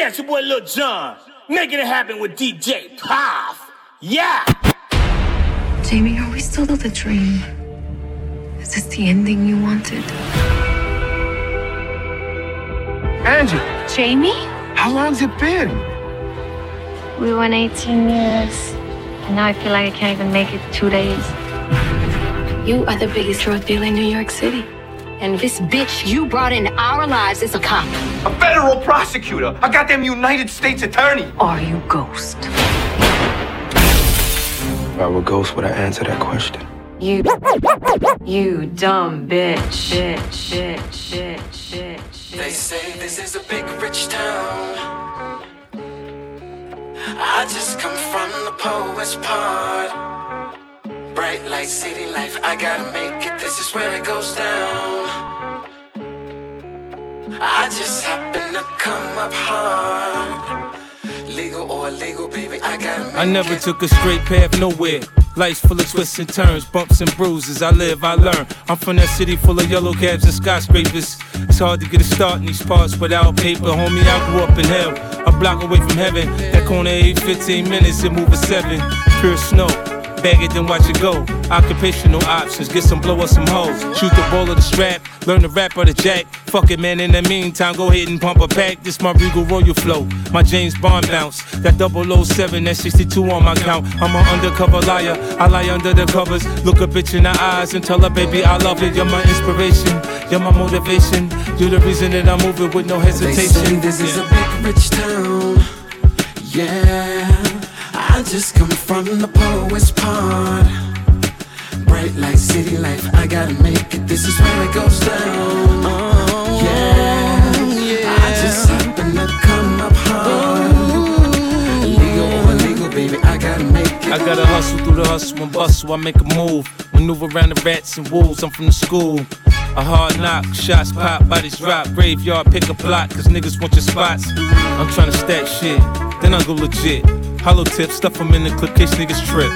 Yeah, it's your boy Lil John, making it happen with DJ Puff. Yeah! Jamie, are we still in the dream? Is this the ending you wanted? Angie! Jamie? How long's it been? We went 18 years. And now I feel like I can't even make it 2 days. You are the biggest drug dealer in New York City. And this bitch you brought in our lives is a cop. A federal prosecutor. A goddamn United States attorney. Are you ghost? If I were ghost, would I answer that question? You dumb bitch. Bitch. They say this is a big rich town. I just come from the poet's part. Bright light, city life, I gotta make it, this is where it goes down. I just happen to come up hard. Legal or illegal, baby, I gotta make it. I never took a straight path nowhere. Life's full of twists and turns, bumps and bruises. I live, I learn. I'm from that city full of yellow cabs and skyscrapers. It's hard to get a start in these parts without paper. Homie, I grew up in hell, a block away from heaven. That corner ain't 15 minutes, it move a 7. Pure snow. Bag it, then watch it go. Occupational options, get some blow or some hoes. Shoot the ball or the strap, learn the rap or the jack. Fuck it, man, in the meantime, go ahead and pump a pack. This my Regal Royal flow, my James Bond bounce. That 007, that 62 on my count. I'm an undercover liar, I lie under the covers. Look a bitch in the eyes and tell her, baby, I love it. You're my inspiration, you're my motivation. You're the reason that I'm moving with no hesitation. They say this is a big rich town, yeah. I just come from the poet's part. Bright light, city life, I gotta make it, this is where it goes down. Oh, yeah. I just happen to come up hard. Legal or illegal, baby, I gotta make it. I gotta hustle through the hustle and bustle, I make a move. Maneuver around the rats and wolves, I'm from the school. A hard knock, shots pop, bodies drop. Graveyard, pick a block, cause niggas want your spots. I'm tryna stack shit, then I go legit. Hollow tips, stuff them in the clip, case niggas trip.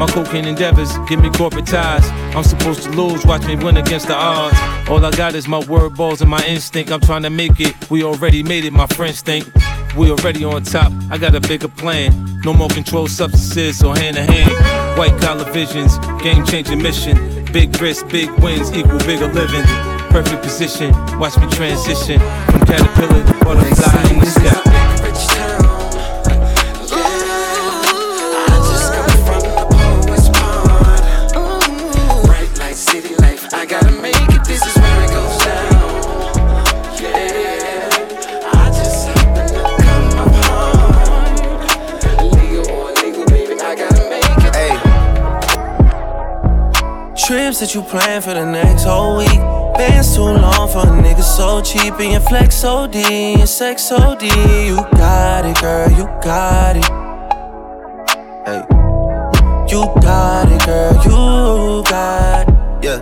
My cocaine endeavors, give me corporate ties. I'm supposed to lose, watch me win against the odds. All I got is my word balls and my instinct. I'm trying to make it, we already made it, my friends think. We already on top, I got a bigger plan. No more controlled substances or hand-to-hand. White collar visions, game-changing mission. Big risks, big wins, equal bigger living. Perfect position, watch me transition. From caterpillar to butterfly in the sky. Trips that you plan for the next whole week. Bands too long for a nigga so cheap. And your flex OD, your sex OD. You got it, girl, you got it. Hey. You got it, girl, you got it. Yeah.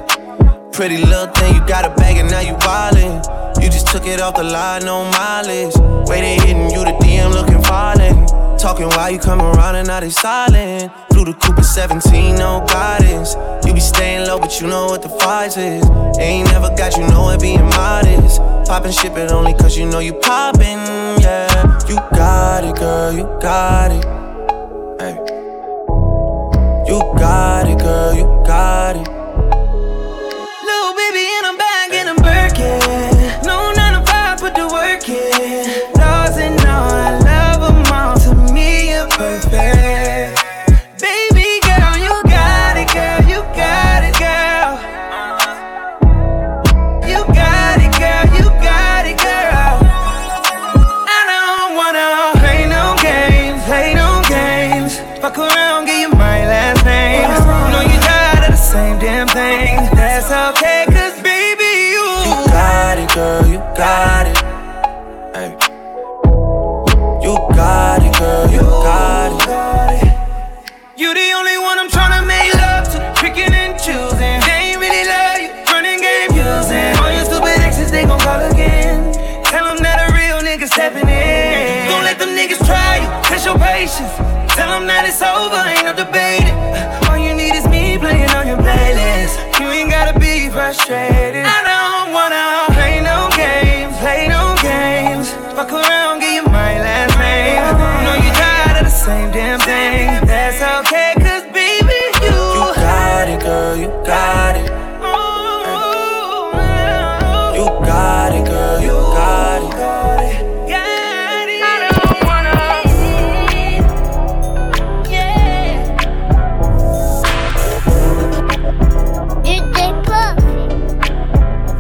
Pretty little thing, you got a bag and now you wildin'. You just took it off the line, no mileage. Way they hitting you, the DM looking violent. Talking while you come around and now they silent. Flew the coupe at 17, no guidance. You be staying low, but you know what the price is. Ain't never got you, know it, being modest. Poppin' shit, but only cause you know you poppin', yeah. You got it, girl, you got it. Hey. You got it, girl, you got it. Little baby in a bag, in a Birkin. No 9 to 5, put the work in. Dogs and all, I love them all. To me, you're perfect. Girl, you got it. Hey. You got it, girl, you got it. You the only one I'm tryna make love to. Picking and choosing. They ain't really love you. Running game using. All your stupid exes, they gon' call again. Tell them that a real nigga stepping in. Don't let them niggas try you. Test your patience. Tell them that it's over, ain't no debating. All you need is me playing on your playlist. You ain't gotta be frustrated. I don't wanna play no games, fuck around, get your mind. okay, cause baby, you got it, girl, you got it. You got it, girl, you got it. I don't wanna. Yeah. DJ Puff. I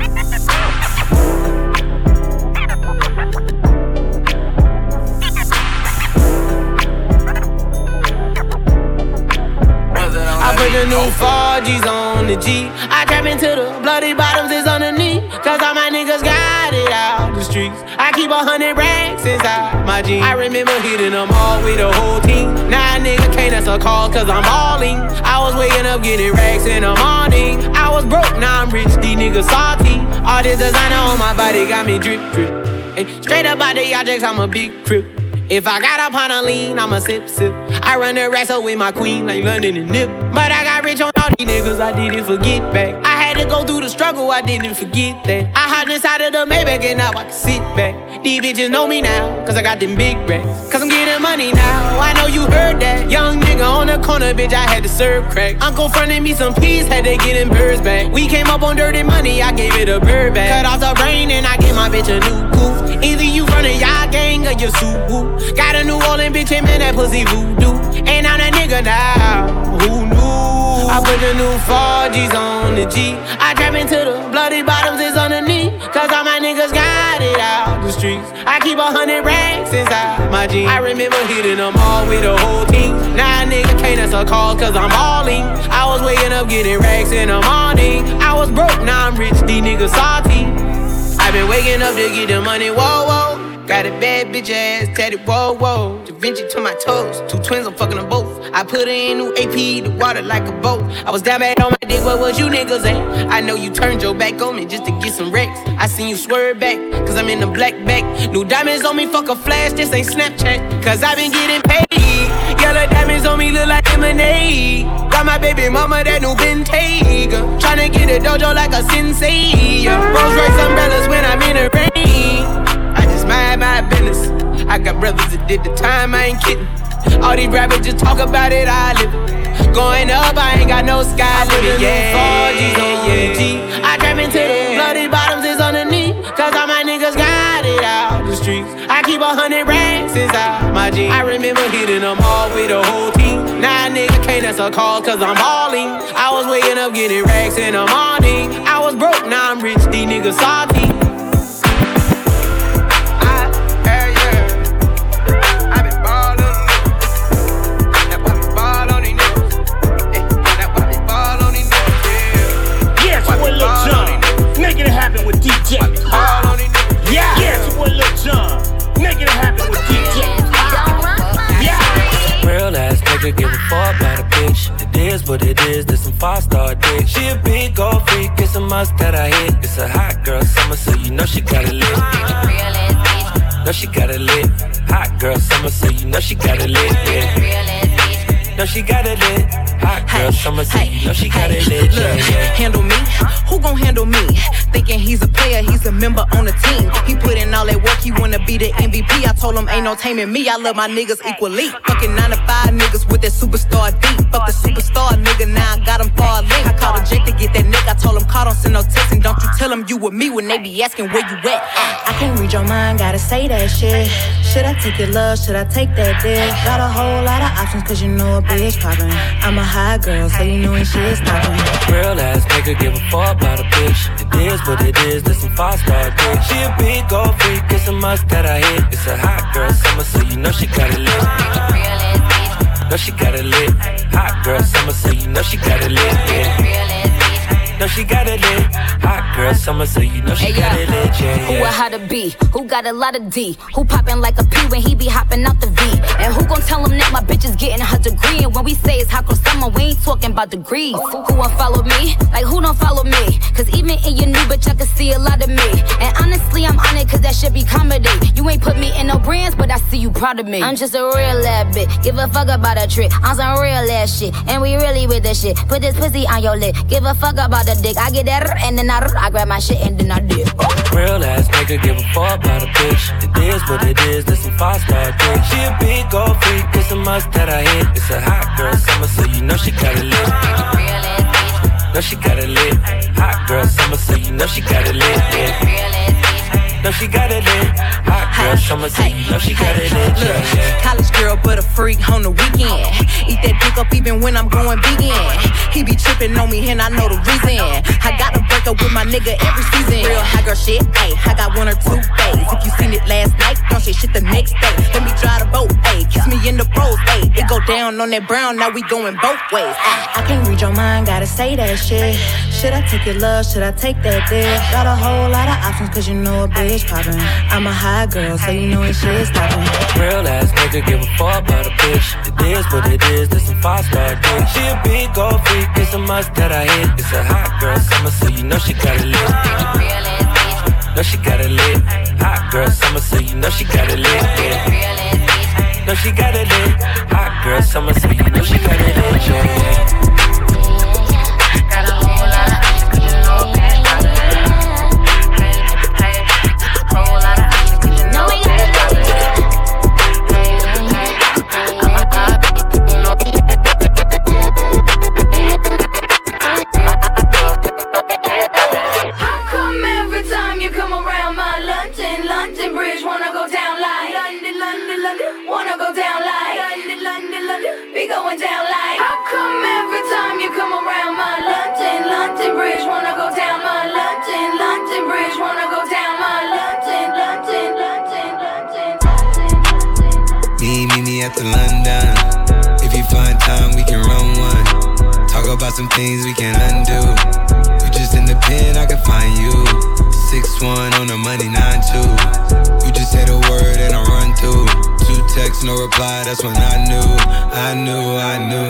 put the new 4Gs on the G. I tap into the bloody bottoms is underneath. Cause all my niggas got it out the streets. I keep 100 racks inside my jeans. I remember hitting them all with the whole team. Now a nigga can't answer calls cause I'm balling. I was waking up getting racks in the morning. I was broke, now I'm rich, these niggas salty. All this designer on my body got me drip, drip. And straight up out the objects, I'm a big crip. If I got up on a lean, I'm a sip, sip. I run the racks up with my queen like London and Nip. But I got rich on all these niggas, I didn't forget back. I had to go through the struggle, I didn't forget that. I hopped inside of the Maybach and now I can sit back. These bitches know me now, cause I got them big racks. Cause I'm getting money now, I know you heard that. Young nigga on the corner, bitch, I had to serve crack. Uncle fronted me some peas, had to get them birds back. We came up on dirty money, I gave it a bird back. Cut off the brain and I gave my bitch a new goof. Either you running y'all gang or your suit. Got a New Orleans bitch and man, that pussy voodoo. And I'm that nigga now, who knew? I put the new 4Gs on the G. I trap into the bloody bottoms is underneath. Cause all my niggas got it out the streets. I keep 100 racks inside my jeans. I remember hitting them all with the whole team. Now a nigga can't answer calls cause I'm balling. I was waking up getting racks in the morning. I was broke, now I'm rich, these niggas salty. I've been waking up to get the money, whoa, whoa. Got a bad bitch ass, tatted, whoa, whoa. Da Vinci to my toes, two twins, I'm fucking them both. I put her in new AP, the water like a boat. I was down bad on my dick, what was you niggas at? I know you turned your back on me just to get some wrecks. I seen you swerve back, cause I'm in the black back. New diamonds on me, fuck a flash, this ain't Snapchat. Cause I been getting paid. Yellow diamonds on me look like M&A. Got my baby mama that new Bentayga. Tryna get a dojo like a sensei. Rolls Royce umbrellas when I'm in the rain. Mind my business. I got brothers that did the time, I ain't kidding. All these rappers just talk about it, I live it. Going up, I ain't got no sky limit. Yeah, 4Gs on the G. I trap into the bloody bottoms is underneath. Cause all my niggas got it out the streets. I keep 100 racks inside my jeans. I remember hitting them all with the whole team. Now a nigga can't answer calls cause I'm balling. I was waking up getting racks in the morning. I was broke, now I'm rich, these niggas salty. With DJ Puff. Yeah, yeah, your boy Lil John. Nigga, it happened with DJ Puff. Yeah. Real ass nigga, give a fuck about a bitch. It is what it is, this some five-star dick. She a big gold freak, it's a must that I hit. It's a hot girl summer, so you know she got it lit. Know she got it lit. Hot girl summer, so you know she got it lit. Yeah. Know she got it lit. Hot girl, summer, you know she got it lit. Look, handle me? Who gon' handle me? Thinking he's a player, he's a member on the team. He put in all that work, he wanna be the MVP. I told him ain't no taming me, I love my niggas equally. Fucking 9 to 5 niggas with that superstar deep. Fuck the superstar nigga, now I got him far link. I called a jet to get that nick, I told him call, don't send no text. And don't you tell him you with me when they be asking where you at. I can't read your mind, gotta say that shit. Should I take your love, should I take that dick? Got a whole lot of options cause you know a bitch poppin'. I'm a high girl, so you know when she is poppin'. Real ass nigga, give a fuck about a bitch. It is what it is, this some five-star dick. She a big gold freak, it's a must that I hit. It's a hot girl summer, so you know she got it lit. Know she got it lit. Hot girl summer, so you know she got it lit. Yeah. Know she got it lit. Hot girl summer, so you know she got it lit. Yeah, yeah. Who a how to be? Who got a lot of D? Who poppin' like a P when he be hoppin' out the V? And who gon' tell him that my bitch is getting her degree? And when we say it's hot girl summer, we ain't talking about degrees. Who won't follow me? Like who don't follow me? Cause even in your new bitch, I can see a lot of me. And honestly, I'm on it cause that shit be comedy. You ain't put me in no brands, but I see you proud of me. I'm just a real ass bitch. Give a fuck about a trick. I'm some real ass shit. And we really with this shit. Put this pussy on your lip. Give a fuck about the dick. I get that and then I grab my shit and then I dip. Real ass nigga, give a fuck about a bitch. It is what it is, this some five-star dick. She a big old freak, it's a must that I hit. It's a hot girl, so she got it lit. No, she got it lit. Hot girl summer, so you know she got it lit. Yeah. No, she got it lit. Hot girl summer, so you know she got it lit. Look, college girl, but a freak on the weekend. Eat that dick up even when I'm going vegan. He be tripping on me and I know the reason. I gotta break up with my nigga every season. Real high girl shit, ayy. I got 1 or 2 days. If you seen it last night, don't say shit the next day. Let me drive the boat, ayy. Kiss me in the pros, ayy. It go down on that brown, now we going both ways. I can't read your mind, gotta say that shit. Should I take your love? Should I take that dick? Got a whole lot of options, cause you know a bitch poppin'. I'm a high girl, so you know it shit's poppin'. Real ass nigga, give a fuck about a bitch. It is what it is, this some 5-star dick. She a big old freak. It's a must that I hit. It's a hot girl summer, so you know she got it lit. No, she got it lit. Hot girl summer, so you know she got it lit. Yeah. No, she got it lit. Hot girl summer, so you know she got it lit. Yeah. To London. If you find time, we can run one. Talk about some things we can undo. You just in the pen, I can find you. 6'1" on the money, 9'2". You just say the word and I run through. 2 texts, no reply, that's when I knew.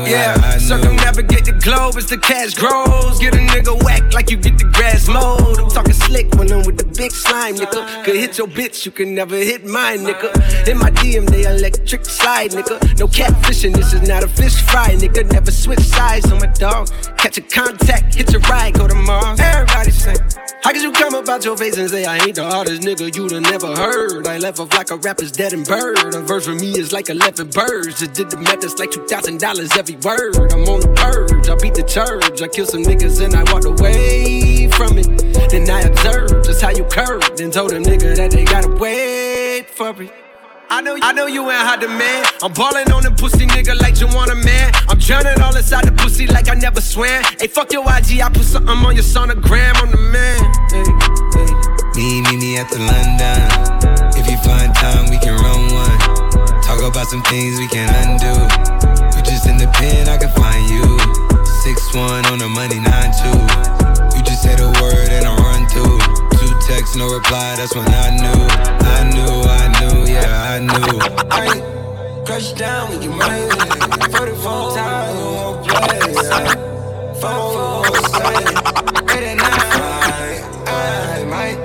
Yeah, I knew. Circumnavigate the globe as the cash grows. Get a nigga whack like you get the grass mowed. I'm talking slick when I'm with the big slime, nigga. Could hit your bitch, you can never hit mine, nigga. In my DM, they electric slide, nigga. No catfishing, this is not a fish fry, nigga. Never switch sides on my dog. Catch a contact, hit your ride, go to Mars. Everybody sing. How could you come about your face and say I ain't the hardest nigga you done never heard? I left off like a rapper's dead and bird. A verse for me is like 11 birds. Just did the math, that's like $2,000 every word. I'm on the purge, I beat the church. I kill some niggas and I walked away from it. Then I observed just how you curved and told a nigga that they gotta wait for me. I know you ain't hot demand. I'm ballin' on the pussy nigga like Juana, man. I'm drowning all inside the pussy like I never swam. Hey, fuck your IG, I put something on your sonogram. I'm the man. Me at the London. If you find time, we can run one. Talk about some things we can undo. You just in the pen, I can find you. 6'1" on the money, 9'2". You just say the word and I run through. Text, no reply, that's when I knew. Hey, crush down, we can make it. 44 times, we won't play. 447, 89. I might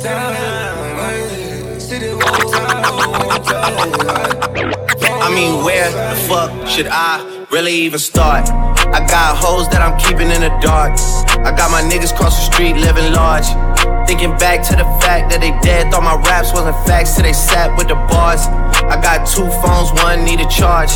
tell him, wait. City one time, we won't play. I mean, where the fuck should I really even start? I got hoes that I'm keeping in the dark. I got my niggas cross the street living large. Thinking back to the fact that they dead, thought my raps wasn't facts till they sat with the bars. I got 2 phones, one need a charge.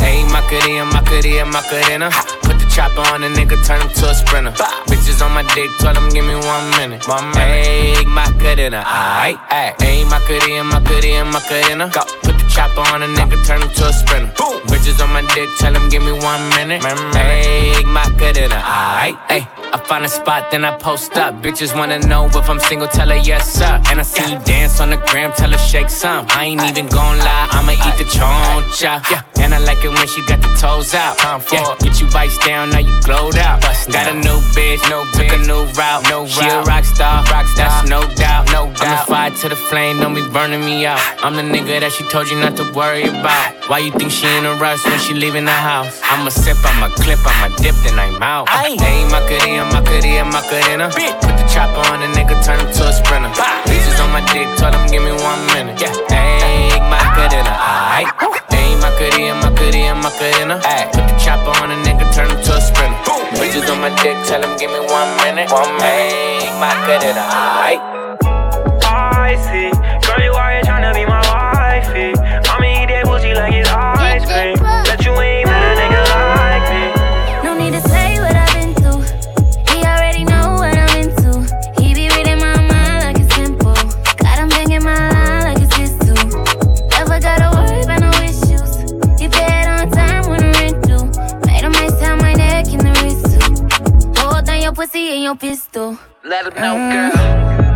Ayy, Macarena, Macarena, Macarena. Put the chopper on a nigga, turn him to a sprinter. Bah. Bitches on my dick, tell him give me 1 minute. Ayy, Macarena, aight, aight. Ayy, Macarena, Macarena, Macarena. Go. Put the chopper on a nigga, turn him to a sprinter. Boom. Bitches on my dick, tell him give me 1 minute. Ayy, Macarena, aight, aight. I find a spot, then I post up. Bitches wanna know if I'm single, tell her yes, sir. And I see you dance on the gram, tell her shake some. I ain't even gon' lie, I'ma eat the choncha. And I like it when she got the toes out. Get you bites down, now you glowed out. Got a new bitch, took a new route. She a rock star, that's no doubt. I'm a fire to the flame, don't be burning me out. I'm the nigga that she told you not to worry about. Why you think she in a rush when she leaving the house? I'ma sip, I'ma clip, I'ma dip, then I'm out. Ain't my cutie, Macarena, Macarena. Put the chopper on a nigga, turn him to a sprinter. Bitches on my dick, tell him give me 1 minute. Yeah, ayy, Macarena, aight. Ayy, Macarena, Macarena, Macarena. Put the chopper on a nigga, turn him to a sprinter. Bitches on my dick, tell him give me 1 minute. Ayy, Macarena, aight. I see, girl, you out here tryna be my wifey. I'ma eat that Gucci like it's ice cream. That you ain't met a nigga like me. No need to say what I. Pussy in your pistol. Let him know, girl.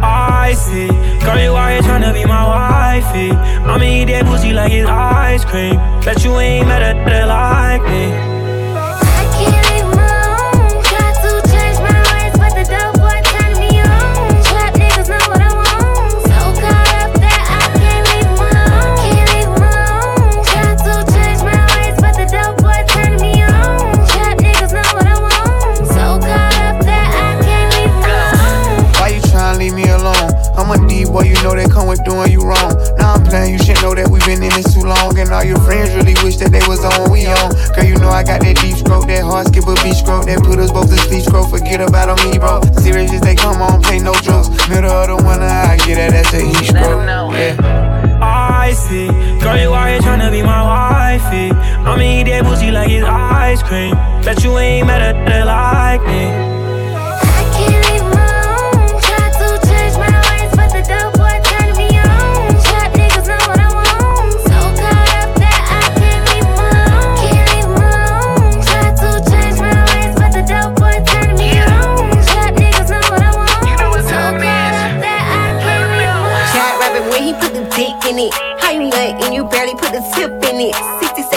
I see. Girl, you out here tryna be my wifey. I'ma eat that pussy like it's ice cream. Bet you ain't met a nigga like me. I can't leave my home. Got to change my ways, but the dope boy turned me on. Trap niggas know what I want. So caught up that I can't leave my home. Can't leave my home. Got to change my ways, but the dope boy turned me on. Trap niggas know what I want. So caught leave me alone. I'm a D-boy, you know that come with doing you wrong. Now I'm playing, you should know that we've been in this too long. And all your friends really wish that they was on, we on. Girl, you know I got that deep stroke, that hard skip a beat stroke, that put us both to sleep stroke, forget about them, me, bro. Serious as they come on, play no jokes. Middle of the winter, I get that, that's a heat stroke. Yeah. I see. Girl, you out here tryna be my wifey. I'ma eat that pussy like it's ice cream. Bet you ain't met a nigga like me. Dope boy turn me on. Trap niggas know what I want. So caught up.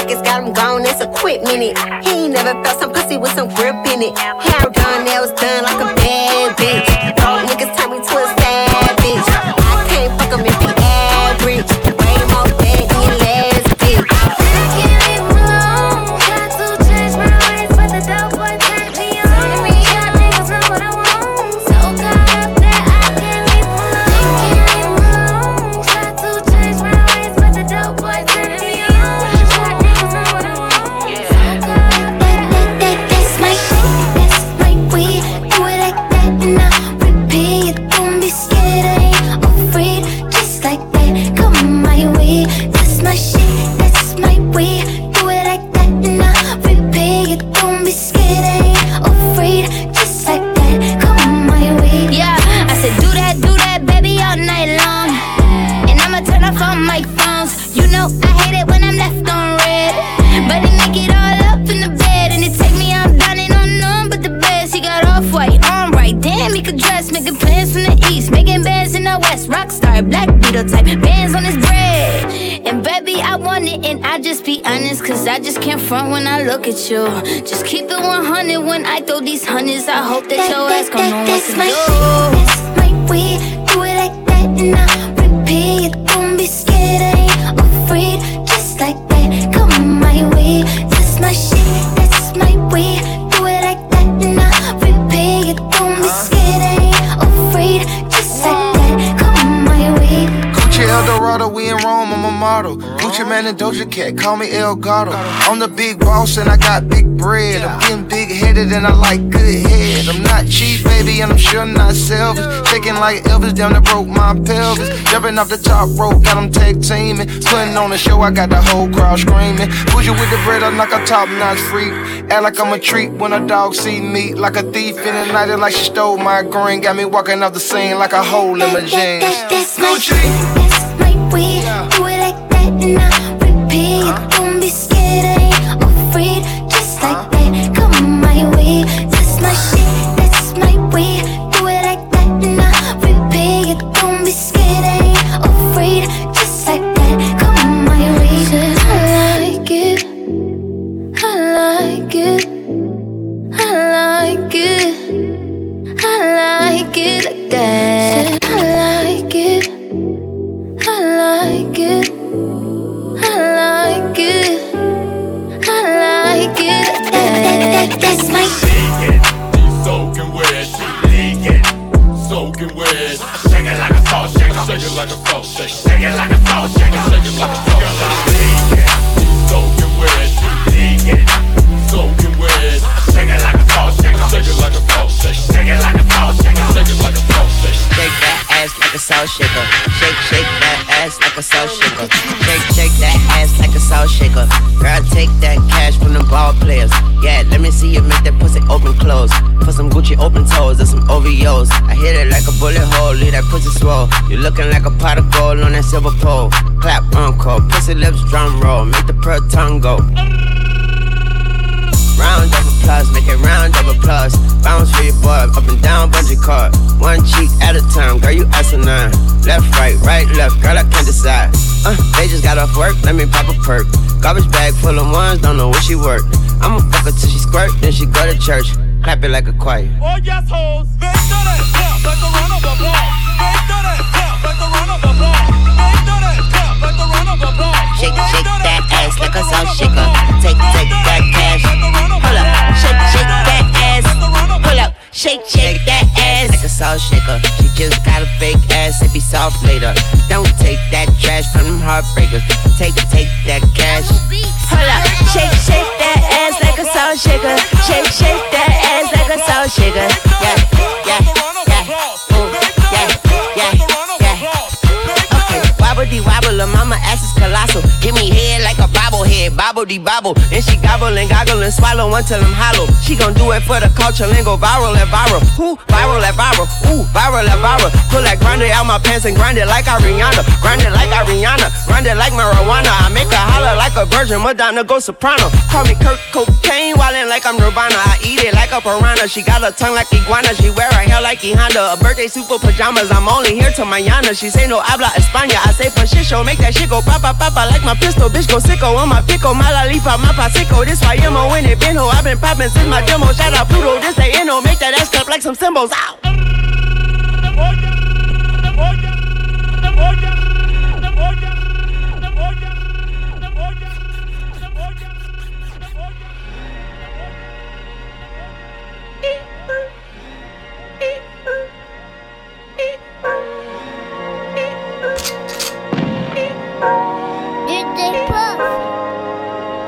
niggas got him gone, it's a quick minute. He ain't never felt some pussy with some grip in it. Hair done, nails done like a bad bitch. Old niggas turn me to a savage. I can't fuck him if he average. Way more bad than your last bitch. I can't leave him alone. Had to change my ways, but the dope boy turned me on. And we got niggas know what I want. So caught up that I can't leave him alone. I can't leave him alone. Had to change my ways, but the dope boy turned me on. We got niggas know what I want. So caught up that that's my shit. That's my weed. Do it like that and I repeat. Don't be scared, I ain't afraid. Just like that, come my way. That's my shit. That's my way. Do it like that and I repeat. Don't be scared, I ain't afraid. Just like that, come my way. Yeah, I said do that, baby, all night long. And I'ma turn off all my phones. You know I hate it when I'm left on red, but then I get all up in the bed and it take me out down and on none but the best. He got off white, on right, damn he could dress, making plans from the east, making bands in the west, rockstar, black beetle type, bands on his bread. And baby I want it and I just be honest, cause I just can't front when I look at you. Just keep it 100 when I throw these hundreds. I hope that your ass gon' know what that's to my shit. do. That's my way. Do it like that and I repeat. Don't be scared, I ain't afraid. Just like that, come my way. That's my shit. That's my way. Do it like that and I repeat. Don't be scared, I ain't afraid. Just like that, come my way. Gucci Eldorado, we in Rome, I'm a model. Gucci Man and Doja Cat, call me El Gato. I'm the big boss and I got big bread. I'm getting big-headed and I like good head. I'm not cheap, baby, and I'm sure not selfish. Taking like Elvis down that broke my pelvis. Jumping off the top rope, got them tag teaming. Putting on a show, I got the whole crowd screaming. Push you with the bread, I'm like a top-notch freak. Act like I'm a treat when a dog see me. Like a thief in the night, like she stole my green. Got me walking off the scene like a hole in my jeans. That's my shit. That's my way. Do it like that and I repeat. Don't be scared, I ain't afraid. Just like that, come my way. That's my shit. That's my way. Do it like that and I repeat. Don't be scared, I ain't afraid. Just like that, come my way. I like it. I like it. I like it. I like it like that. I like it. I like it. I like it. I like it. That's my shit. Soaking wet, leak it. Soaking wet. Shake it like a salt shaker. Shake it like a salt shaker. Shake it like a salt shaker. Shake it like a salt shaker. Leak it. Soaking wet, leak it. Soaking wet. Shake it like a salt shaker. Shake it like a salt shaker. Shake it like a salt shaker. Shake it like a salt shaker. Shake that ass like a salt shaker. Shake that ass like a salt shaker. Shake that ass like a salt shaker. Girl, take that cash from the ball players. Yeah, let me see you make that pussy open close. Put some Gucci open toes and some OVOs. I hit it like a bullet hole, leave that pussy swole. You looking like a pot of gold on that silver pole. Clap uncle, pussy lips drum roll, make the pearl tongue go. Round of applause, make it round of applause. Bounce for your boy, up and down, bungee cord. One cheek at a time, girl, you asinine. Left, right, left, girl, I can't decide. They just got off work, let me pop a perk. Garbage bag full of ones, don't know what she worth. I'ma fuck her till she squirt, then she go to church. Clap it like a choir. Oh yes, hoes. Make that clap like a round of applause. Make that clap like a round of applause. Make that clap like a round of applause. Shake that ass like a salt shaker. Take that cash. Pull up, shake that ass. Pull up, shake that ass like a salt shaker. She just got a fake ass, it be soft later. Don't take that trash from them heartbreakers. Take that cash. Pull up, shake that ass like a salt shaker. Shake that ass like a salt shaker. Yeah. Okay, wobble-de-wobble, mama ass is colossal. Give me head like a bobblehead, bobble-de-bobble. And she gobble and goggle and swallow until I'm hollow. She gon' do it for the culture and go viral and viral. Who? Viral and viral. Ooh, viral and viral. Pull that grinder out my pants and grind it like Ariana. Grind it like Ariana. Grind it like marijuana. I make her holler like a virgin, Madonna go soprano. Call me Kurt Cocaine, wildin' like I'm Nirvana. I eat it like a piranha. She got a tongue like iguana. She wear her hair like E. Honda. A birthday suit for pajamas. I'm only here till mañana. She say no habla España. I say pachicho. Make that shit go papa, papa like my pistol. Bitch go sicko on my pickle. Draco, Mala Leaf, my Paseco. This why I'm on it, been ho. I've been poppin' since my demo. Shout out Pluto, this they in ho. Make that ass clap like some cymbals. Ow!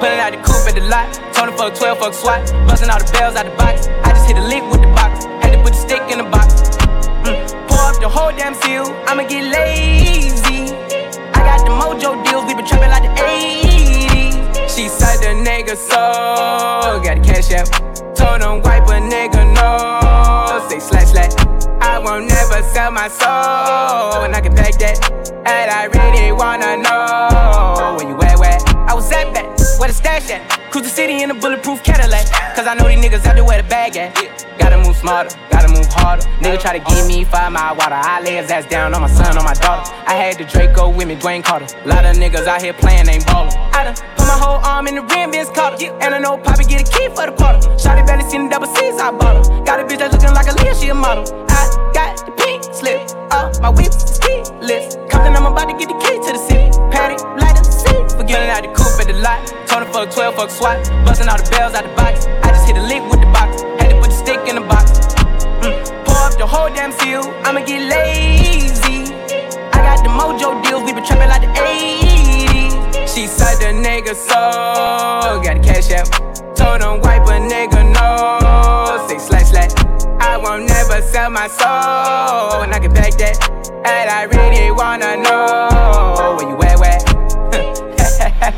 Pulling out the coupe at the lot, Tony fuck 12, fuck SWAT, busting all the bells out the box. I just hit a lick with the box, had to put the stick in the box. Pour up the whole damn seal, I'ma get lazy. I got the mojo deals, we been trapping like the 80s. She said the nigga so, got the cash out. Told him wipe a nigga no, say slash slash. I won't never sell my soul, and I can back that. And I really wanna know where you at, where? I was at back. Where the stash at? Cruise the city in a bulletproof Cadillac. Cause I know these niggas out there where the bag at. Gotta move smarter, gotta move harder. Nigga try to give me 5 mile water. I lay his ass down on my son, on my daughter. I had the Draco with me, Dwayne Carter. Lot of niggas out here playing, ain't ballin'. I done put my whole arm in the rim, Vince Carter. And I know Poppy get a key for the quarter. Shawty barely seen the double C's, I bought her. Got a bitch that's looking like a Leah, she a model. I got the pink slip up, my whip is key list. Compton, I'm about to get the key to the city. Patty, light up, see, forgetting out the coupe at the lot. Tony fuck 12, fuck SWAT, busting all the bells out the box. I just hit a lick with the box, had to put the stick in the box. Pour up the whole damn seal, I'ma get lazy. I got the mojo deals, we been trapping like the 80s. She said the nigga so, got the cash out. Told him wipe a nigga no, say slash slash. I won't never sell my soul, and I can back that. And I really wanna know where you at, where?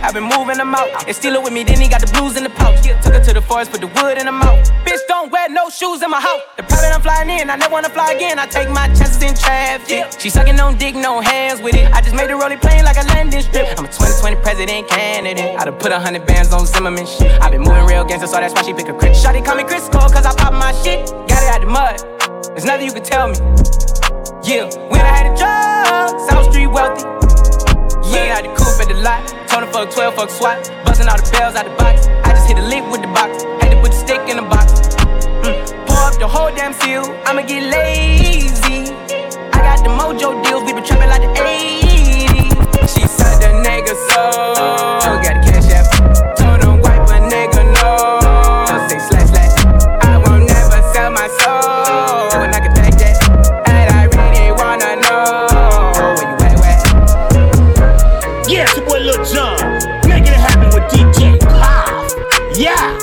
I've been moving them out. And steal it with me, then he got the blues in the pouch. Took her to the forest, put the wood in the mouth. Bitch, don't wear no shoes in my house. The private I'm flying in, I never wanna fly again. I take my chances in traffic. She sucking on dick, no hands with it. I just made the rolling plane like a landing strip. I'm a 2020 president candidate. I done put 100 bands on Zimmerman shit. I been moving real gangster, so that's why she pick a crit. Shawty call me Chris Cole, cause I pop my shit. Got it out the mud, there's nothing you can tell me. Yeah, when I had a job, South Street wealthy. Yeah, out the coupe at the lot. Tony fuck 12, fuck SWAT, busting all the bells out the box. I just hit a lick with the box, had to put the stick in the box. Pour up the whole damn seal, I'ma get lazy. I got the mojo deals, we been trapping like the 80s. She said the nigga so, got the cash app. Told him wipe a nigga no, say slash slash. I won't never sell my soul, and I can back that. And I really wanna know. Lil John, make it happen with DJ Puff. Yeah.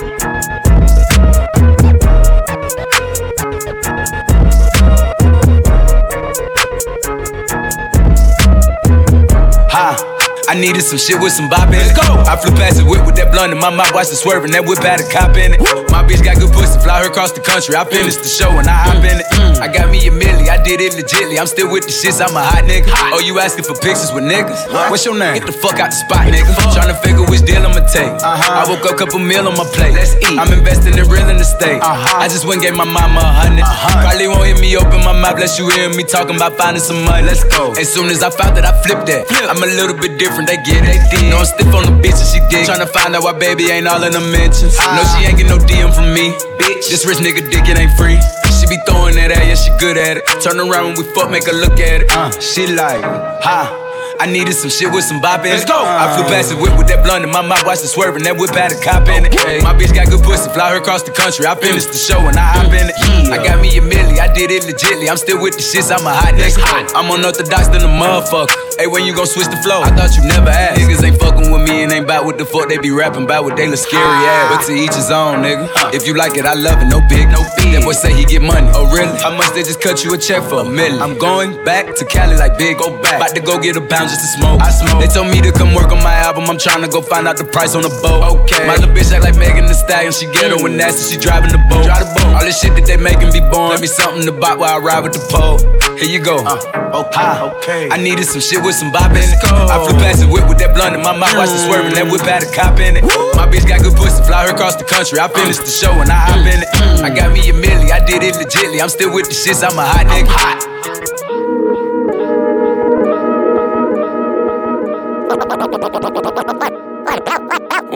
Ha! I needed some shit with some bop in it. Go. I flew past the whip with that blunt in my mouth, watched it swerving. That whip had a cop in it. Woo. My bitch got good pussy, fly her across the country. I finished the show and I hop in it. I got me a milli, I did it legitly. I'm still with the shits, I'm a hot nigga. Oh, you asking for pictures with niggas? Huh? What's your name? Get the fuck out the spot, nigga. Tryna figure which deal I'ma take. I woke up, couple meal on my plate. Let's eat. I'm investing in real estate. I just went and gave my mama 100. Probably won't hear me open my mouth, unless you hear me talking about finding some money. Let's go. As soon as I found that, I flipped that. Flip. I'm a little bit different, they get it. No, I'm stiff on the bitch and she dick. Tryna find out why baby ain't all in the mentions. No, she ain't get no DM from me. Bitch, this rich nigga dick, it ain't free. She be throwing that at, yeah, she good at it. Turn around when we fuck, make her look at it. She like, ha. I needed some shit with some bop in it. Let's go. I flew past the whip with that blunt in my mouth, watched it swerving. That whip had a cop in it. Hey, my bitch got good pussy, fly her across the country. I finished the show and I hop in it. I got me a milli, I did it legitly. I'm still with the shits, I'm a hot nigga. I'm unorthodox than a motherfucker. Hey, when you gon' switch the flow? I thought you never asked. Niggas ain't fucking with me and ain't bout what the fuck they be rapping bout with. They look scary ass. But to each his own, nigga. If you like it, I love it. No big, no big. That boy say he get money. Oh really? How much they just cut you a check for? $1 million. I'm going back to Cali like big. Go back. About to go get a pound. Just to smoke. I smoke. They told me to come work on my album. I'm tryna go find out the price on the boat. Okay. My little bitch act like Megan Thee Stallion. She ghetto and nasty. She driving the boat. Drive the boat. All this shit that they making be born. Let me something to bop while I ride with the pole. Here you go. Okay. I needed some shit with some bop in it. I flew past the whip with that blunt in my mouth. Watched it swerving. That whip had a cop in it. Woo. My bitch got good pussy. Fly her across the country. I finished the show and I hop in it. I got me a milli. I did it legitly. I'm still with the shits. I'm a hot nigga. I'm hot.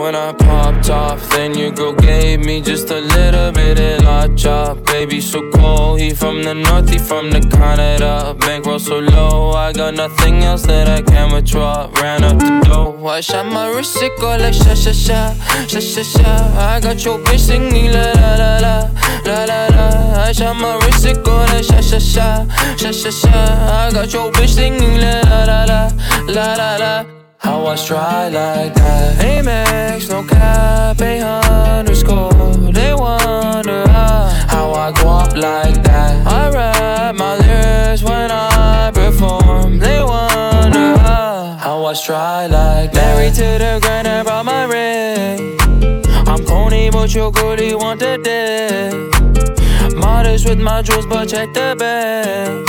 when I popped off. Then your girl gave me just a little bit of la chop. Baby so cold, he from the north, he from the Canada. Bankroll so low, I got nothing else that I can withdraw. Ran up the dough, I shot my wrist, it go like sha sha sha, sha sha sha. I got your bitch singing la la la la, la la la. I shot my wrist, it go like sha sha sha, sha sha sha. I got your bitch singing la la la la, la la la. I was dry like that. Amex, no cap, A_. They wonder how I go up like that. I rap my lyrics when I perform. They wonder how I was dry like that. Married to the grind, I brought my ring. I'm corny, but your goodie want the dick. Modest with my jewels, but check the bag.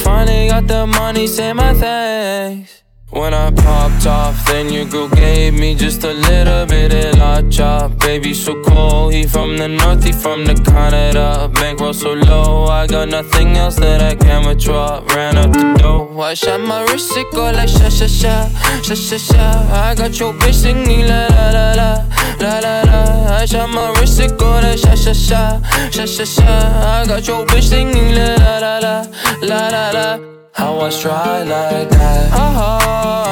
Finally got the money, say my thanks. When I popped off, then your girl gave me just a little bit of la chop. Baby so cold, he from the north, he from the Canada. Bankroll so low, I got nothing else that I can withdraw. Ran up the dough, I shot my wrist, it go like sha sha sha, sha sha sha. I got your bitch singing la la la la, la la la. I shot my wrist, it go like sha sha sha, sha sha sha. I got your bitch singing la la la la, la la la. I was dry like that. Oh,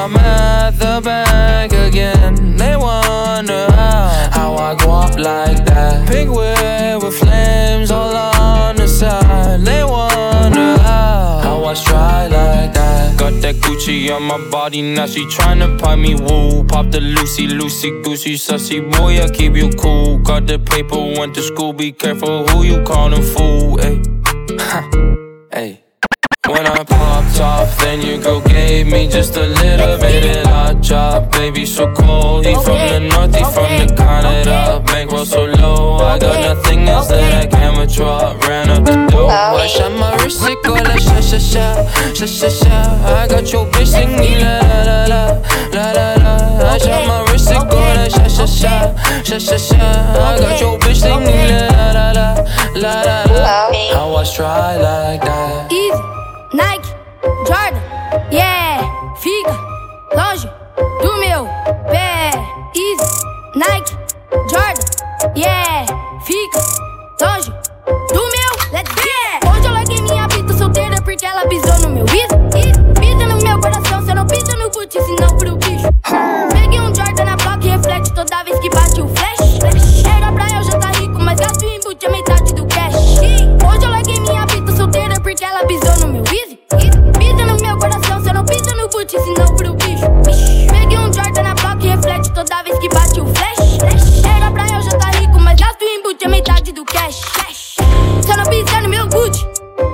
I'm at the bank again. They wonder how I go up like that. Big wheel with flames all on the side. They wonder how I was dry like that. Got that Gucci on my body, now she tryna pop me woo. Pop the Lucy, Lucy, Gucci, sussy boy, I keep you cool. Got the paper, went to school, be careful who you callin' fool. Ay, ay. When I popped off, then your girl gave me just a little bit of la chop. Baby so cold, he from the north, he from the Canada. Bankroll so low, I got nothing else that I can withdraw. Ran up the door, I shot my wrist, it go like sha sha sha, sha sha sha. I got your bitch singing la la la, la la la. I shot my wrist, it go like sha sha sha, sha sha sha. I got your bitch singing la la la, la la la. I was dry like that. Nike, Jordan, yeah, fica longe do meu pé. Easy, Nike, Jordan, yeah, fica longe do meu. Let's go! Yeah. Hoje ela que me apita solteira porque ela pisou no meu Wizzy. Pisa no meu coração, cê não pisa no Gucci, senão pro bicho. Peguei Jordan na block e reflete toda vez que bate o flash. Era pra eu já tá rico, mas gasto em boot é metade do cash. Hoje ela que me apita solteira porque ela pisou no meu. Pisa no meu coração, cê não pisa no Gucci, senão pro bicho. Peguei Jordan na block e reflete toda vez que bate o flash. Era pra eu já tá rico, mas gasto em boot é metade do cash. Cê não pisa no meu Gucci,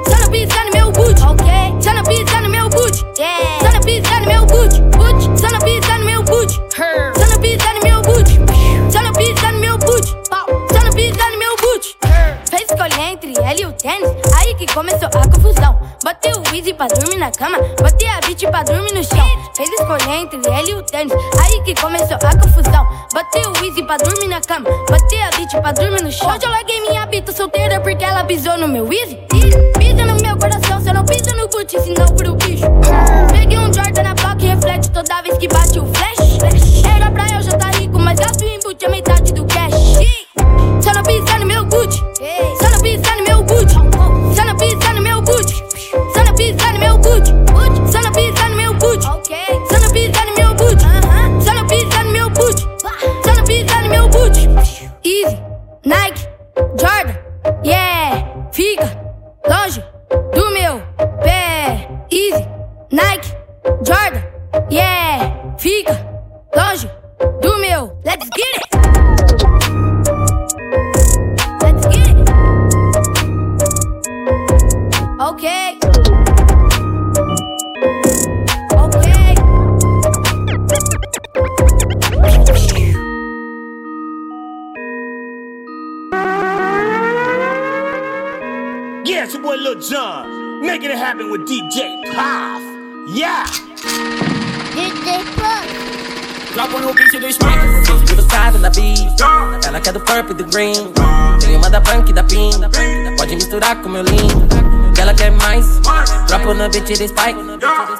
cê não pisa no meu Gucci, okay. Cê não pisa no meu Gucci, yeah. Cê não pisa no meu Gucci, Gucci. Cê não pisa no meu Gucci, her. Cê não pisa no meu Gucci, cê não pisa no meu Gucci, pau. Cê não pisa no meu Gucci, her. Fez escolher entre ela e o tênis, aí que começou a confusão. Botei o Wizzy pra dormir na cama, botei a bitch pra dormir no chão. Fez escolher entre ela e o tênis, aí que começou a confusão. Botei o Wizzy pra dormir na cama, botei a bitch pra dormir no chão. Hoje eu larguei minha bita solteira porque ela pisou no meu Wizzy. Pisa no meu coração, cê não pisa no Gucci, senão pro bicho. Peguei Jordan na block e reflete toda vez que bate o flash. Era pra eu já tá rico, mas gasto em boot é metade do cash. Só não pisa no meu Gucci, só não pisa no meu Gucci, só não pisa no meu Gucci. Só não pisa no meu Gucci, só não pisa no meu Gucci, só não pisa no meu Gucci, só não pisa no meu Gucci, só não pisa no meu Gucci. Easy, Nike, Jordan, yeah, fica longe do meu pé. Easy, Nike, Jordan, yeah, fica longe do meu. Let's get it, let's get it. Okay. Okay. Yeah, it's your boy Lil John, making it happen with DJ Puff. Yeah. DJ Puff. Drop on your beat to this mic, with a size and a beat, and I quero purple do green. Tenho uma da punk e da pin, pode misturar com meu lindo. Ela quer mais, dropo no beat de spike.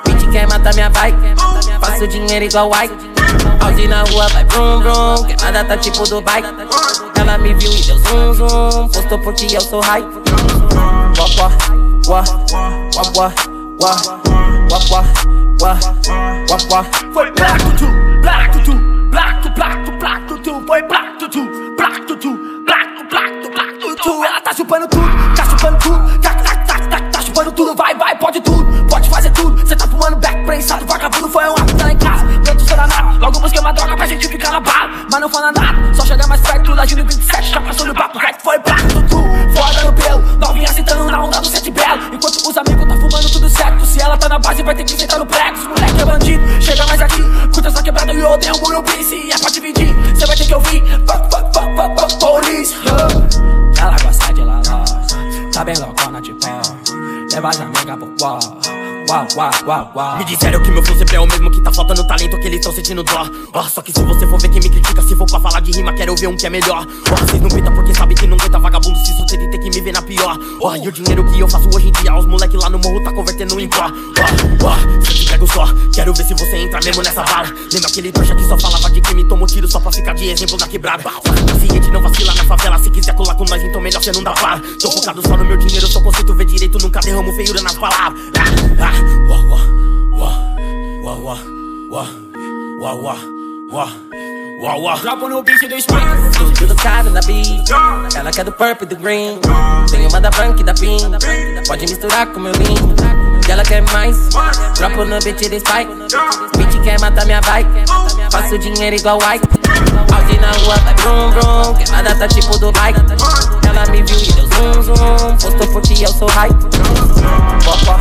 Bitch quer matar minha bike, faço dinheiro igual white. Audi na rua vai brum brum, queimada tá tipo do bike. Ela me viu e deu zoom zoom, postou porque eu sou hype. Wop wop, wop wop, wop wop, wop. Foi black to two, black to two, black to black to black to two. Foi black to two, black to two, black to black to black to two. Ela tá chupando tudo, tá chupando tudo, tá, tá, tá, tá, tá chupando tudo. Vai, vai, pode tudo, pode fazer tudo. Cê tá fumando back, prensado, vagabundo. Foi um hábito lá em casa, tanto soranado. Logo busquei uma droga pra gente ficar na bala, mas não fala nada, só chegar mais perto da Júlio 27. Já passou no papo, reto foi black to two. Fora no pelo, novinha sentando na onda do sete belo. Enquanto os amigos tá fumando tudo certo, se ela tá na base vai ter que sentar no prego. Os moleque é bandido, chega mais aqui, curta essa quebrada e eu odeio o muro. Se é pra dividir, cê vai ter que ouvir. Fuck, fuck, fuck, fuck, fuck, police. Ela gosta de lalá, tá bem loucona de pó. Leva as amigas pro pó. Uau, uau, uau, uau. Me disseram que meu flow sempre é o mesmo, que tá faltando talento, que eles tão sentindo dó. Ó, só que se você for ver quem me critica, se for pra falar de rima, quero ver um que é melhor. Ó, vocês não aguentam porque sabem que não aguenta vagabundo, se sustenta e tem que me ver na pior. Ó, e o dinheiro que eu faço hoje em dia, os moleque lá no morro tá convertendo em pó. Ó, ó, cê te pego só, quero ver se você entra mesmo nessa vara. Lembra aquele trouxa que só falava de crime, toma um tiro só pra ficar de exemplo da quebrada. Paciente, não vacila na favela, se quiser colar com nós, então melhor cê não dá para. Tô focado só no meu dinheiro, só conceito ver direito, nunca derramo feiura nas palavras. Ah, ah. Wah wah wah wah wah wah wah wah wah wah wah. Dropo no beat do spike. Tudo cara da beat. Ela quer do purple e do green. Tenho uma da branca e da pin, pode misturar com meu lindo. Ela quer mais. Dropo no beat do spike. Beat quer matar minha bike. Faço dinheiro igual white. Audi na rua vai brum brum, queimada tá tipo do bike. Ela me viu e deu zoom zoom, postou porque eu sou hype. Wah wah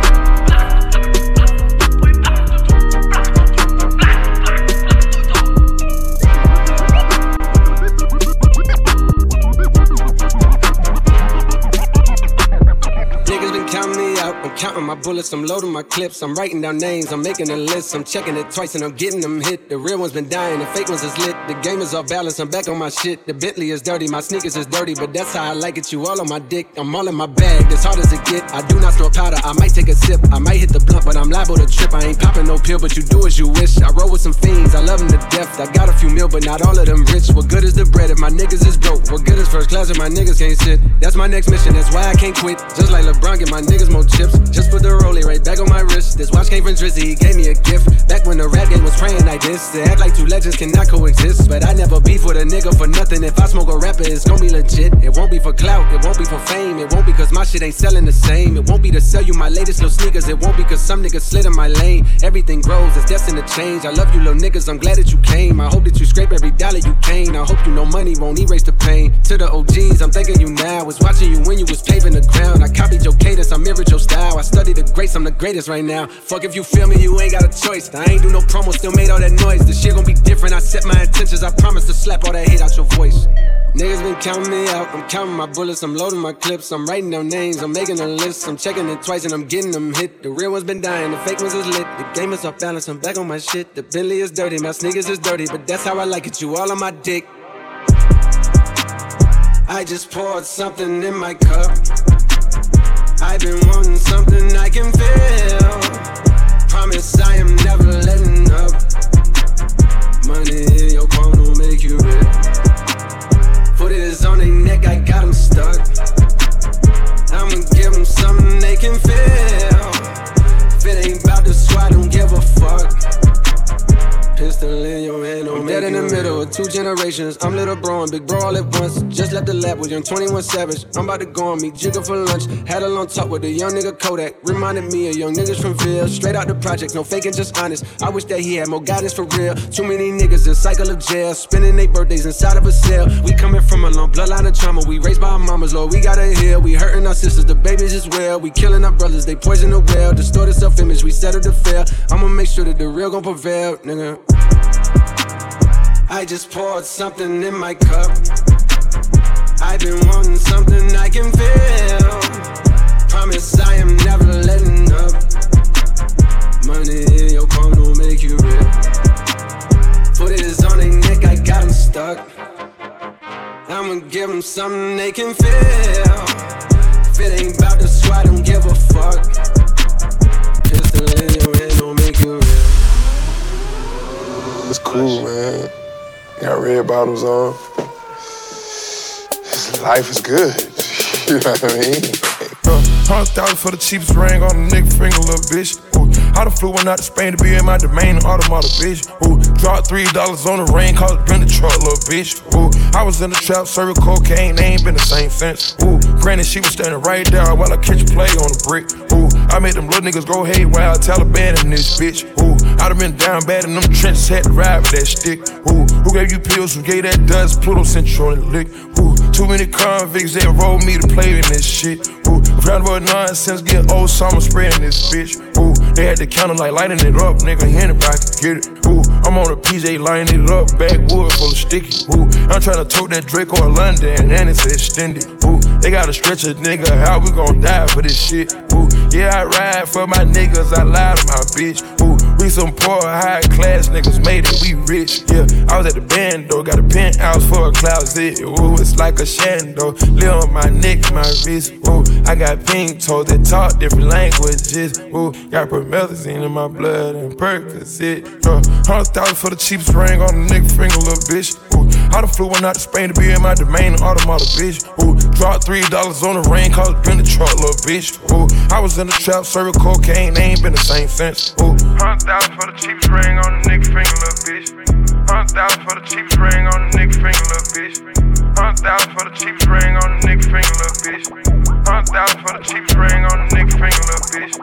I'm counting my bullets, I'm loading my clips, I'm writing down names, I'm making a list, I'm checking it twice and I'm getting them hit. The real ones been dying, the fake ones is lit. The game is off balance, I'm back on my shit. The Bentley is dirty, my sneakers is dirty, but that's how I like it, you all on my dick. I'm all in my bag, as hard as it get. I do not throw powder, I might take a sip, I might hit the blunt, but I'm liable to trip. I ain't popping no pill, but you do as you wish. I roll with some fiends, I love them to death. I got a few mil, but not all of them rich. What good is the bread if my niggas is broke? What good is first class if my niggas can't sit? That's my next mission, that's why I can't quit. Just like LeBron, get my niggas more chips. Just put the rollie right back on my wrist. This watch came from Drizzy, he gave me a gift. Back when the rap game was praying like this. They act like two legends cannot coexist. But I never beef with a nigga for nothing. If I smoke a rapper, it's gon' be legit. It won't be for clout, it won't be for fame. It won't be cause my shit ain't selling the same. It won't be to sell you my latest little sneakers. It won't be cause some niggas slid in my lane. Everything grows, it's destined to change. I love you little niggas, I'm glad that you came. I hope that you scrape every dollar you can. I hope you know money won't erase the pain. To the OGs, I'm thanking you now. I was watching you when you was paving the ground. I copied your cadence, I mirrored your style. I study the greats, I'm the greatest right now. Fuck if you feel me, you ain't got a choice. I ain't do no promo, still made all that noise. The shit gon' be different, I set my intentions. I promise to slap all that hate out your voice. Niggas been counting me out, I'm counting my bullets, I'm loading my clips, I'm writing down names, I'm making a list, I'm checking it twice and I'm getting them hit. The real ones been dying, the fake ones is lit. The game is off balance, I'm back on my shit. The Bentley is dirty, my sneakers is dirty, but that's how I like it, you all on my dick. I just poured something in my cup. I've been wanting something I can feel. Promise I am never letting up. Money in your palm will make you rich. Put it on their neck, I got them stuck. I'ma give them something they can feel. If it ain't about to swat, don't give a fuck. Pistol in your hand, I'm dead in the middle of two generations. I'm little bro and big bro all at once. Just left the lab with young 21 Savage. I'm about to go and meet Jigga for lunch. Had a long talk with a young nigga Kodak. Reminded me of young niggas from Phil. Straight out the project, no faking, just honest. I wish that he had more guidance for real. Too many niggas in cycle of jail, spending their birthdays inside of a cell. We coming from a long bloodline of trauma. We raised by our mamas, Lord, we gotta heal. We hurting our sisters, the babies as well. We killing our brothers, they poison the well. Distorted self-image, we settled to fail. I'ma make sure that the real gon' prevail, nigga. I just poured something in my cup. I've been wanting something I can feel. Promise I am never letting up. them something they can feel. If it ain't about this, I don't give a fuck. Just to let your head, don't make you real. It's cool, man. Got red bottles on. Life is good. You know what I mean? 100,000 for the cheapest ring on the nigga finger, little bitch. I done flew one out to Spain to be in my domain, an automata, bitch. Ooh, dropped $3 on the rain, cause it been the truck, little bitch. Ooh, I was in the trap, serving cocaine, they ain't been the same since. Ooh, granted, she was standing right there while I catch a play on the brick. Ooh, I made them little niggas go haywire, Taliban in this bitch. Ooh, I done been down bad in them trenches, had to ride with that stick. Ooh, who gave you pills, who gave that dust, Pluto sent you on the lick. Ooh, too many convicts that enrolled me to play in this shit. Ooh, round about nonsense, get old, so I'ma spreading this bitch. Ooh, they had the counter like lighting it up, nigga, anybody can get it. Ooh, I'm on a PJ lighting it up, backwood full of sticky. Ooh, I'm tryna tote that Draco in London and it's extended. Ooh, they gotta stretch a nigga, how we gon' die for this shit? Ooh, yeah, I ride for my niggas, I lie to my bitch. Ooh, we some poor, high class niggas made it, we rich. Yeah, I was at the band though, got a penthouse for a closet. Ooh, it's like a shando, live on my neck, my wrist. Ooh, I got pink toes that talk different languages. Ooh, got promethazine in my blood and Percocet. 100,000 for the cheapest ring on the nigga finger, little bitch. Ooh, I done flew one out to Spain to be in my domain, an automata, bitch. Ooh, dropped $3 on the rain, cause it been the truck, little bitch. Ooh, I was in the trap, serving cocaine, they ain't been the same since. Ooh, 100,000 for the cheapest ring on the nigga finger, little bitch. 100,000 for the cheapest ring on the nigga finger, little bitch. 100,000 for the cheapest ring on the nigga finger, little bitch. 100,000 for the cheapest ring on the nigga finger, little bitch.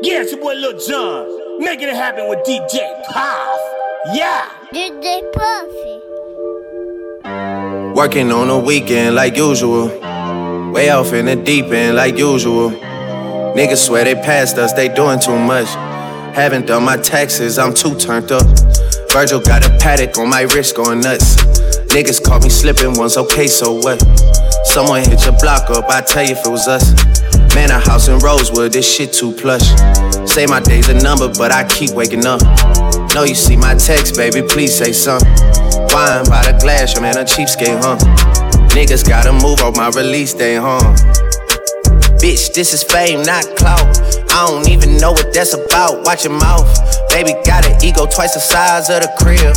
Yeah, it's your boy Lil John. Making it happen with DJ Puff. Yeah! DJ Puffy. Working on the weekend like usual. Way off in the deep end like usual. Niggas swear they passed us, they doing too much. Haven't done my taxes, I'm too turned up. Virgil got a Patek on my wrist going nuts. Niggas caught me slipping once, okay, so what? Someone hit your block up, I tell you if it was us. Man, a house in Rosewood, this shit too plush. Say my day's a number, but I keep waking up. No, you see my text, baby, please say something. Wine by the glass, your man a cheapskate, huh? Niggas gotta move on my release day, huh? Bitch, this is fame, not clout. I don't even know what that's about, watch your mouth. Baby, got an ego twice the size of the crib.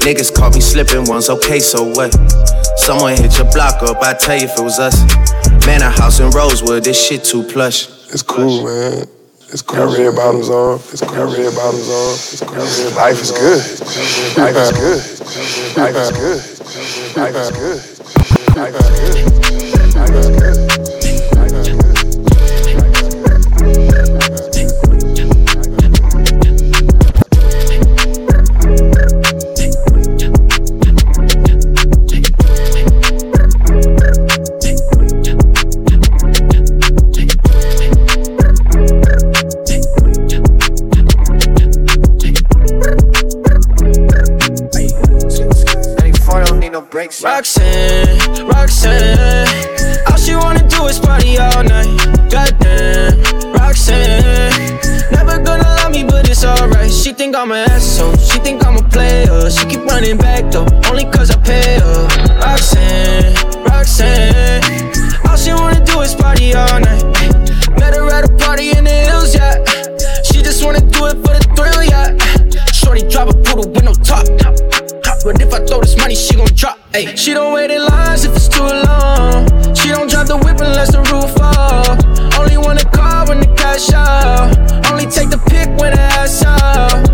Niggas caught me slipping once, okay, so what? Someone hit your block up, I tell you if it was us. Man, a house in Rosewood, this shit too plush. It's cool, man. It's cool. Got red bottoms on. It's cool. Got red bottoms on. It's cool. Life is good. Life is good. Life is good. Life is good. Life is good. Life is good. Roxanne, Roxanne, all she wanna do is party all night. Goddamn, Roxanne, never gonna love me, but it's alright. She think I'm an asshole, she think I'm a player. She keep running back though, only cause I pay her. Roxanne, Roxanne, all she wanna do is party all night. Met her at a party in the hills, yeah. She just wanna do it for the thrill, yeah. Shorty drive a poodle with no top. But if I throw this money, she gon' drop. Ay. She don't wait in lines if it's too long. She don't drop the whip unless the roof off. Only wanna call when the cash out. Only take the pick when the ass out.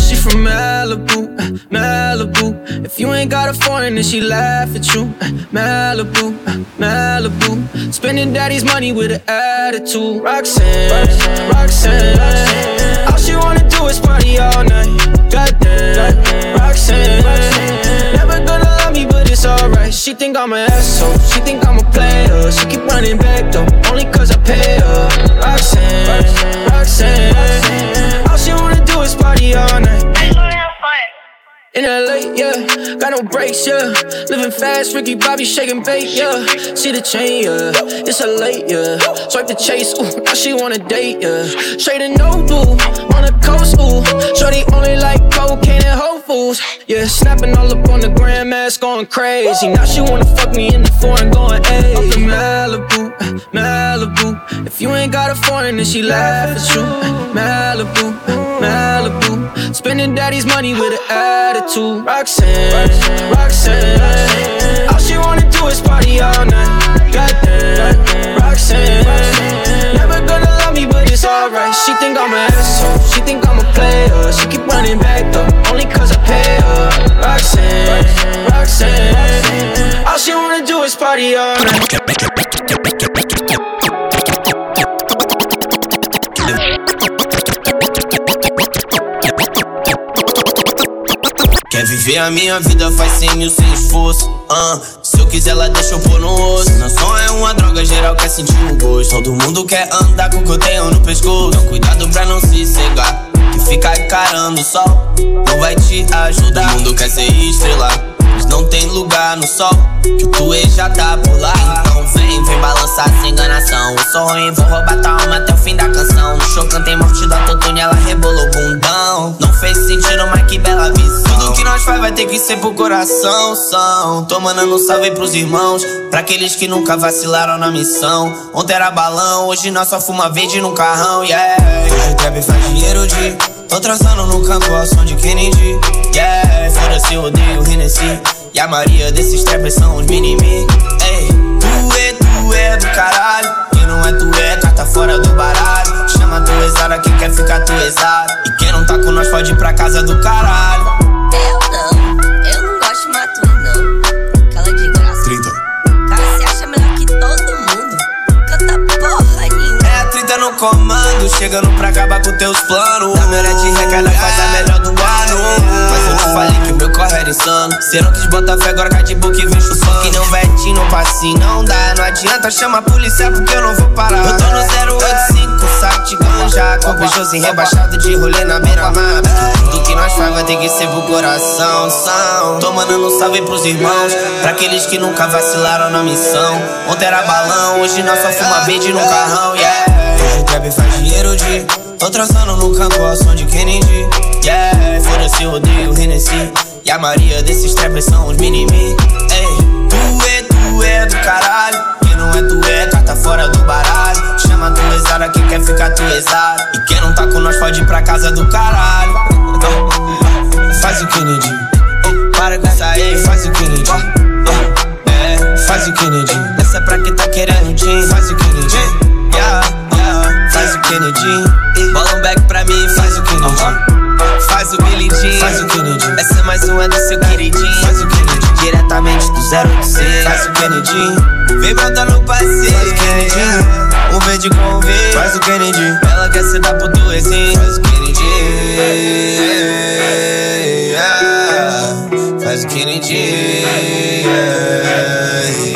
She from Malibu, Malibu. If you ain't got a foreign, then she laugh at you. Malibu, Malibu. Spending daddy's money with an attitude. Roxanne, Roxanne, Roxanne, Roxanne. All she wanna do is party all night. Goddamn, Roxanne, Roxanne. Never gonna love me, but it's all she think I'm an asshole. She think I'm a player. She keep running back though, only cause I pay her. Roxanne, Roxanne. All she wanna do is party all night. I just wanna have fun. In LA, yeah, got no brakes, yeah. Living fast, Ricky Bobby shaking bait, yeah. See the chain, yeah, it's a late, yeah. Swipe the chase, ooh, now she wanna date, yeah. Straight and no boo, on the coast, ooh. Shorty only like cocaine and Whole Foods. Yeah, snapping all up on the grandmas, going crazy. Now she wanna fuck me in the foreign, going hey. Up in Malibu, Malibu. If you ain't got a foreign, then she laugh at you. Malibu, Malibu. Spending daddy's money with an attitude. To Roxanne, Roxanne, Roxanne. All she wanna do is party all night. Goddamn, Roxanne, Roxanne. Never gonna love me, but it's alright. She think I'm an asshole, she think I'm a player. She keep running back though, only cause I pay her. Roxanne, Roxanne. All she wanna do is party all night. Quer viver a minha vida faz 100 mil sem esforço. Se eu quiser ela deixa eu pôr no osso. Não só é uma droga, geral quer sentir o gosto. Todo mundo quer andar com o que eu tenho no pescoço. Então cuidado pra não se cegar, que ficar encarando o sol não vai te ajudar. O mundo quer ser estrela, mas não tem lugar no sol, que tu e já tá por lá. Então vem, vem balançar sem enganação. Eu sou ruim, vou roubar tua alma até o fim da canção. No show cantei morte da Totune, ela rebolou bundão. Não fez sentido, mas que bela visão. Tudo que nós faz vai ter que ser pro coração, são. Tô mandando um salve pros irmãos, pra aqueles que nunca vacilaram na missão. Ontem era balão, hoje nós só fuma verde num carrão, yeah. Hoje o trap faz dinheiro de... Tô transando no campo ao som de Kennedy, yeah. Foda-se, odeio o Hennessy. E a maioria desses trappers são os mini-me. Ei, tu é do caralho. Quem não é, tu tá fora do baralho. Chama tua exada, quem quer ficar tu exada. E quem não tá com nós pode ir pra casa do caralho. Eu não gosto de matou não. Cala de graça. 30. Cara, se acha melhor que todo mundo. Canta porra nenhuma. É a 30 no comando, chegando pra acabar com teus planos. A melhor de recada faz a melhor do ano. Mas eu não falei que meu corre era insano. Cê não quis botar fé, agora catibu que vem chussando. Que não vete, não passe, não dá. Não adianta, chama a polícia porque eu não vou parar. Eu tô no 085, saco de ganja. Com o rebaixado de rolê na beira-mar. Tudo que nós faz vai ter que ser pro coração, são. Tô mandando um salve pros irmãos, pra aqueles que nunca vacilaram na missão. Ontem era balão, hoje nós só fuma verde num carrão, yeah. Hoje o trap faz dinheiro de... Tô transando no campo ao som de Kennedy, yeah. Foda-se, odeio o Hennessy. E a maioria desses trappers são os mini-me. Ei, tu é do caralho. Quem não é, tu tá fora do baralho. Chama tu exada, quem quer ficar tu exada. E quem não tá com nós pode ir pra casa do caralho. Faz o Kennedy, para com essa aí. Faz o Kennedy, faz o Kennedy. Essa é pra quem tá querendo jeans. Faz o Kennedy, yeah. Faz o Kennedy, bola back pra mim, faz o Kennedy. Faz o Billy Jean, faz o Kennedy. Essa é mais uma do seu queridinho. Faz o Kennedy, diretamente do 086. Faz o Kennedy, vem botar no passeio. Faz o Kennedy, o verde com o verde. Faz o Kennedy, ela quer se dar pro duezinho. Faz o Kennedy, faz o Kennedy.